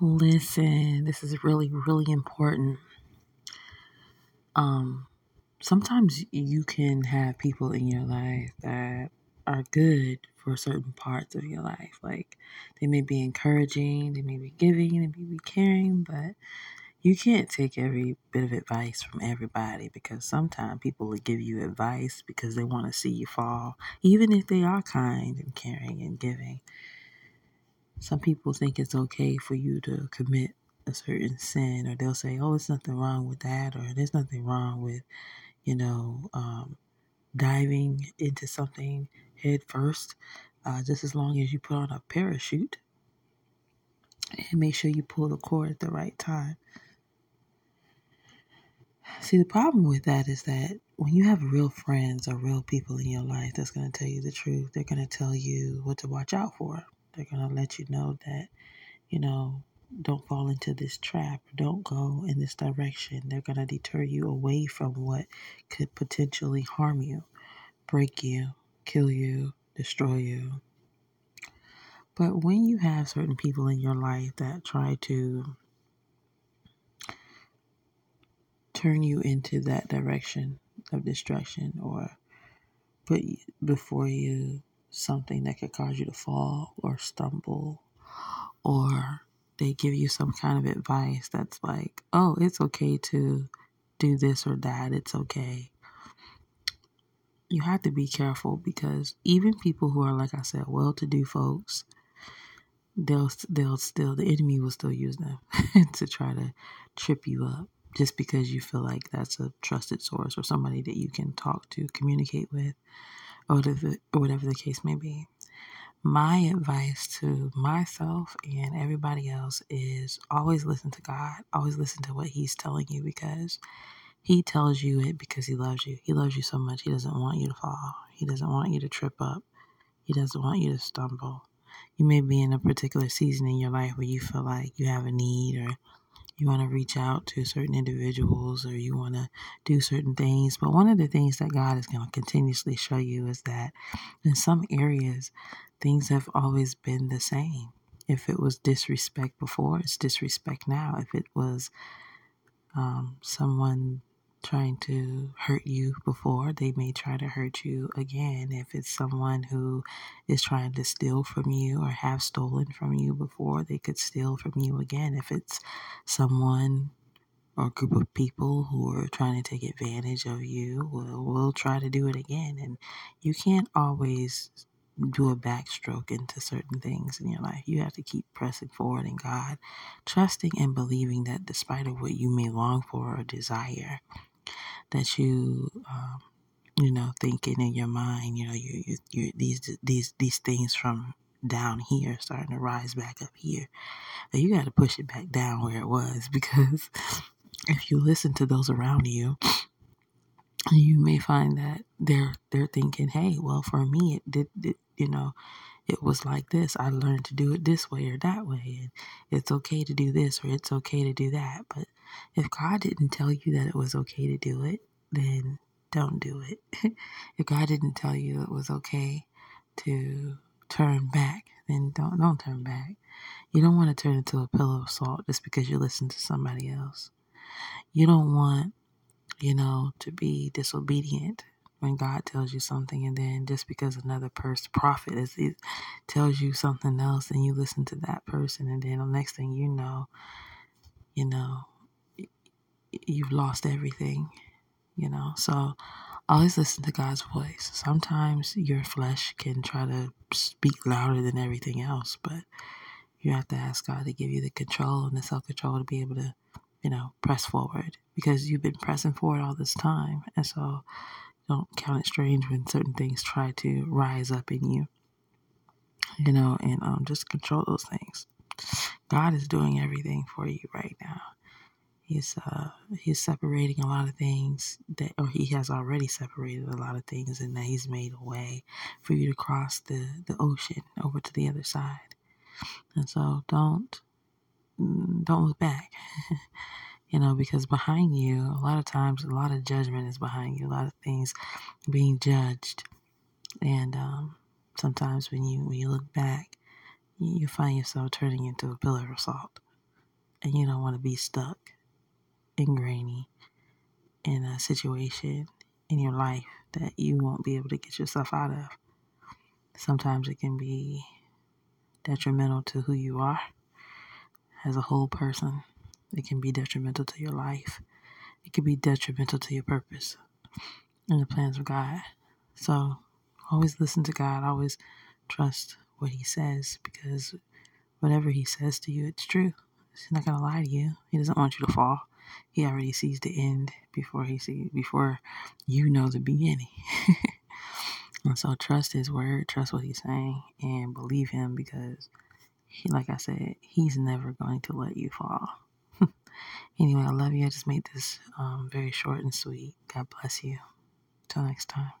Listen, this is really, really important. Sometimes you can have people in your life that are good for certain parts of your life. Like, they may be encouraging, they may be giving, they may be caring, but you can't take every bit of advice from everybody, because sometimes people will give you advice because they want to see you fall, even if they are kind and caring and giving. Some people think it's okay for you to commit a certain sin, or they'll say, oh, there's nothing wrong with that, or there's nothing wrong with, diving into something head first, just as long as you put on a parachute and make sure you pull the cord at the right time. See, the problem with that is that when you have real friends or real people in your life that's going to tell you the truth, they're going to tell you what to watch out for. They're going to let you know that, don't fall into this trap. Don't go in this direction. They're going to deter you away from what could potentially harm you, break you, kill you, destroy you. But when you have certain people in your life that try to turn you into that direction of destruction, or put before you something that could cause you to fall or stumble, or they give you some kind of advice that's like, oh, it's okay to do this or that, it's okay. You have to be careful, because even people who are, like I said, well-to-do folks, the enemy will still use them to try to trip you up, just because you feel like that's a trusted source or somebody that you can talk to, communicate with, or whatever the case may be. My advice to myself and everybody else is always listen to God. Always listen to what he's telling you, because he tells you it because he loves you. He loves you so much. He doesn't want you to fall. He doesn't want you to trip up. He doesn't want you to stumble. You may be in a particular season in your life where you feel like you have a need, or you want to reach out to certain individuals, or you want to do certain things. But one of the things that God is going to continuously show you is that in some areas, things have always been the same. If it was disrespect before, it's disrespect now. If it was someone trying to hurt you before, they may try to hurt you again. If it's someone who is trying to steal from you or have stolen from you before, they could steal from you again. If it's someone or a group of people who are trying to take advantage of you, will try to do it again. And you can't always do a backstroke into certain things in your life. You have to keep pressing forward in God, trusting and believing that despite of what you may long for or desire, that you, thinking in your mind, you these things from down here starting to rise back up here. But you got to push it back down where it was, because if you listen to those around you, you may find that they're thinking, hey, well, for me, it was like this. I learned to do it this way or that way, and it's okay to do this or it's okay to do that. But if God didn't tell you that it was okay to do it, then don't do it. If God didn't tell you it was okay to turn back, then don't turn back. You don't want to turn into a pillow of salt just because you listen to somebody else. You don't want, to be disobedient when God tells you something, and then just because another prophet tells you something else, and you listen to that person, and then the next thing you've lost everything, So always listen to God's voice. Sometimes your flesh can try to speak louder than everything else, but you have to ask God to give you the control and the self-control to be able to, press forward, because you've been pressing forward all this time. And so don't count it strange when certain things try to rise up in you, and just control those things. God is doing everything for you right now. He's separating a lot of things he has already separated a lot of things, and that he's made a way for you to cross the ocean over to the other side. And so don't look back, because behind you, a lot of times, a lot of judgment is behind you, a lot of things being judged. And sometimes when you look back, you find yourself turning into a pillar of salt. and you don't want to be stuck and grainy in a situation in your life that you won't be able to get yourself out of. Sometimes it can be detrimental to who you are as a whole person. It can be detrimental to your life. It can be detrimental to your purpose and the plans of God. So always listen to God. Always trust what he says, because whatever he says to you, it's true. He's not going to lie to you. He doesn't want you to fall. He already sees the end before you know the beginning. And so trust his word, trust what he's saying, and believe him, because he, like I said, he's never going to let you fall. Anyway, I love you. I just made this very short and sweet. God bless you. Till next time.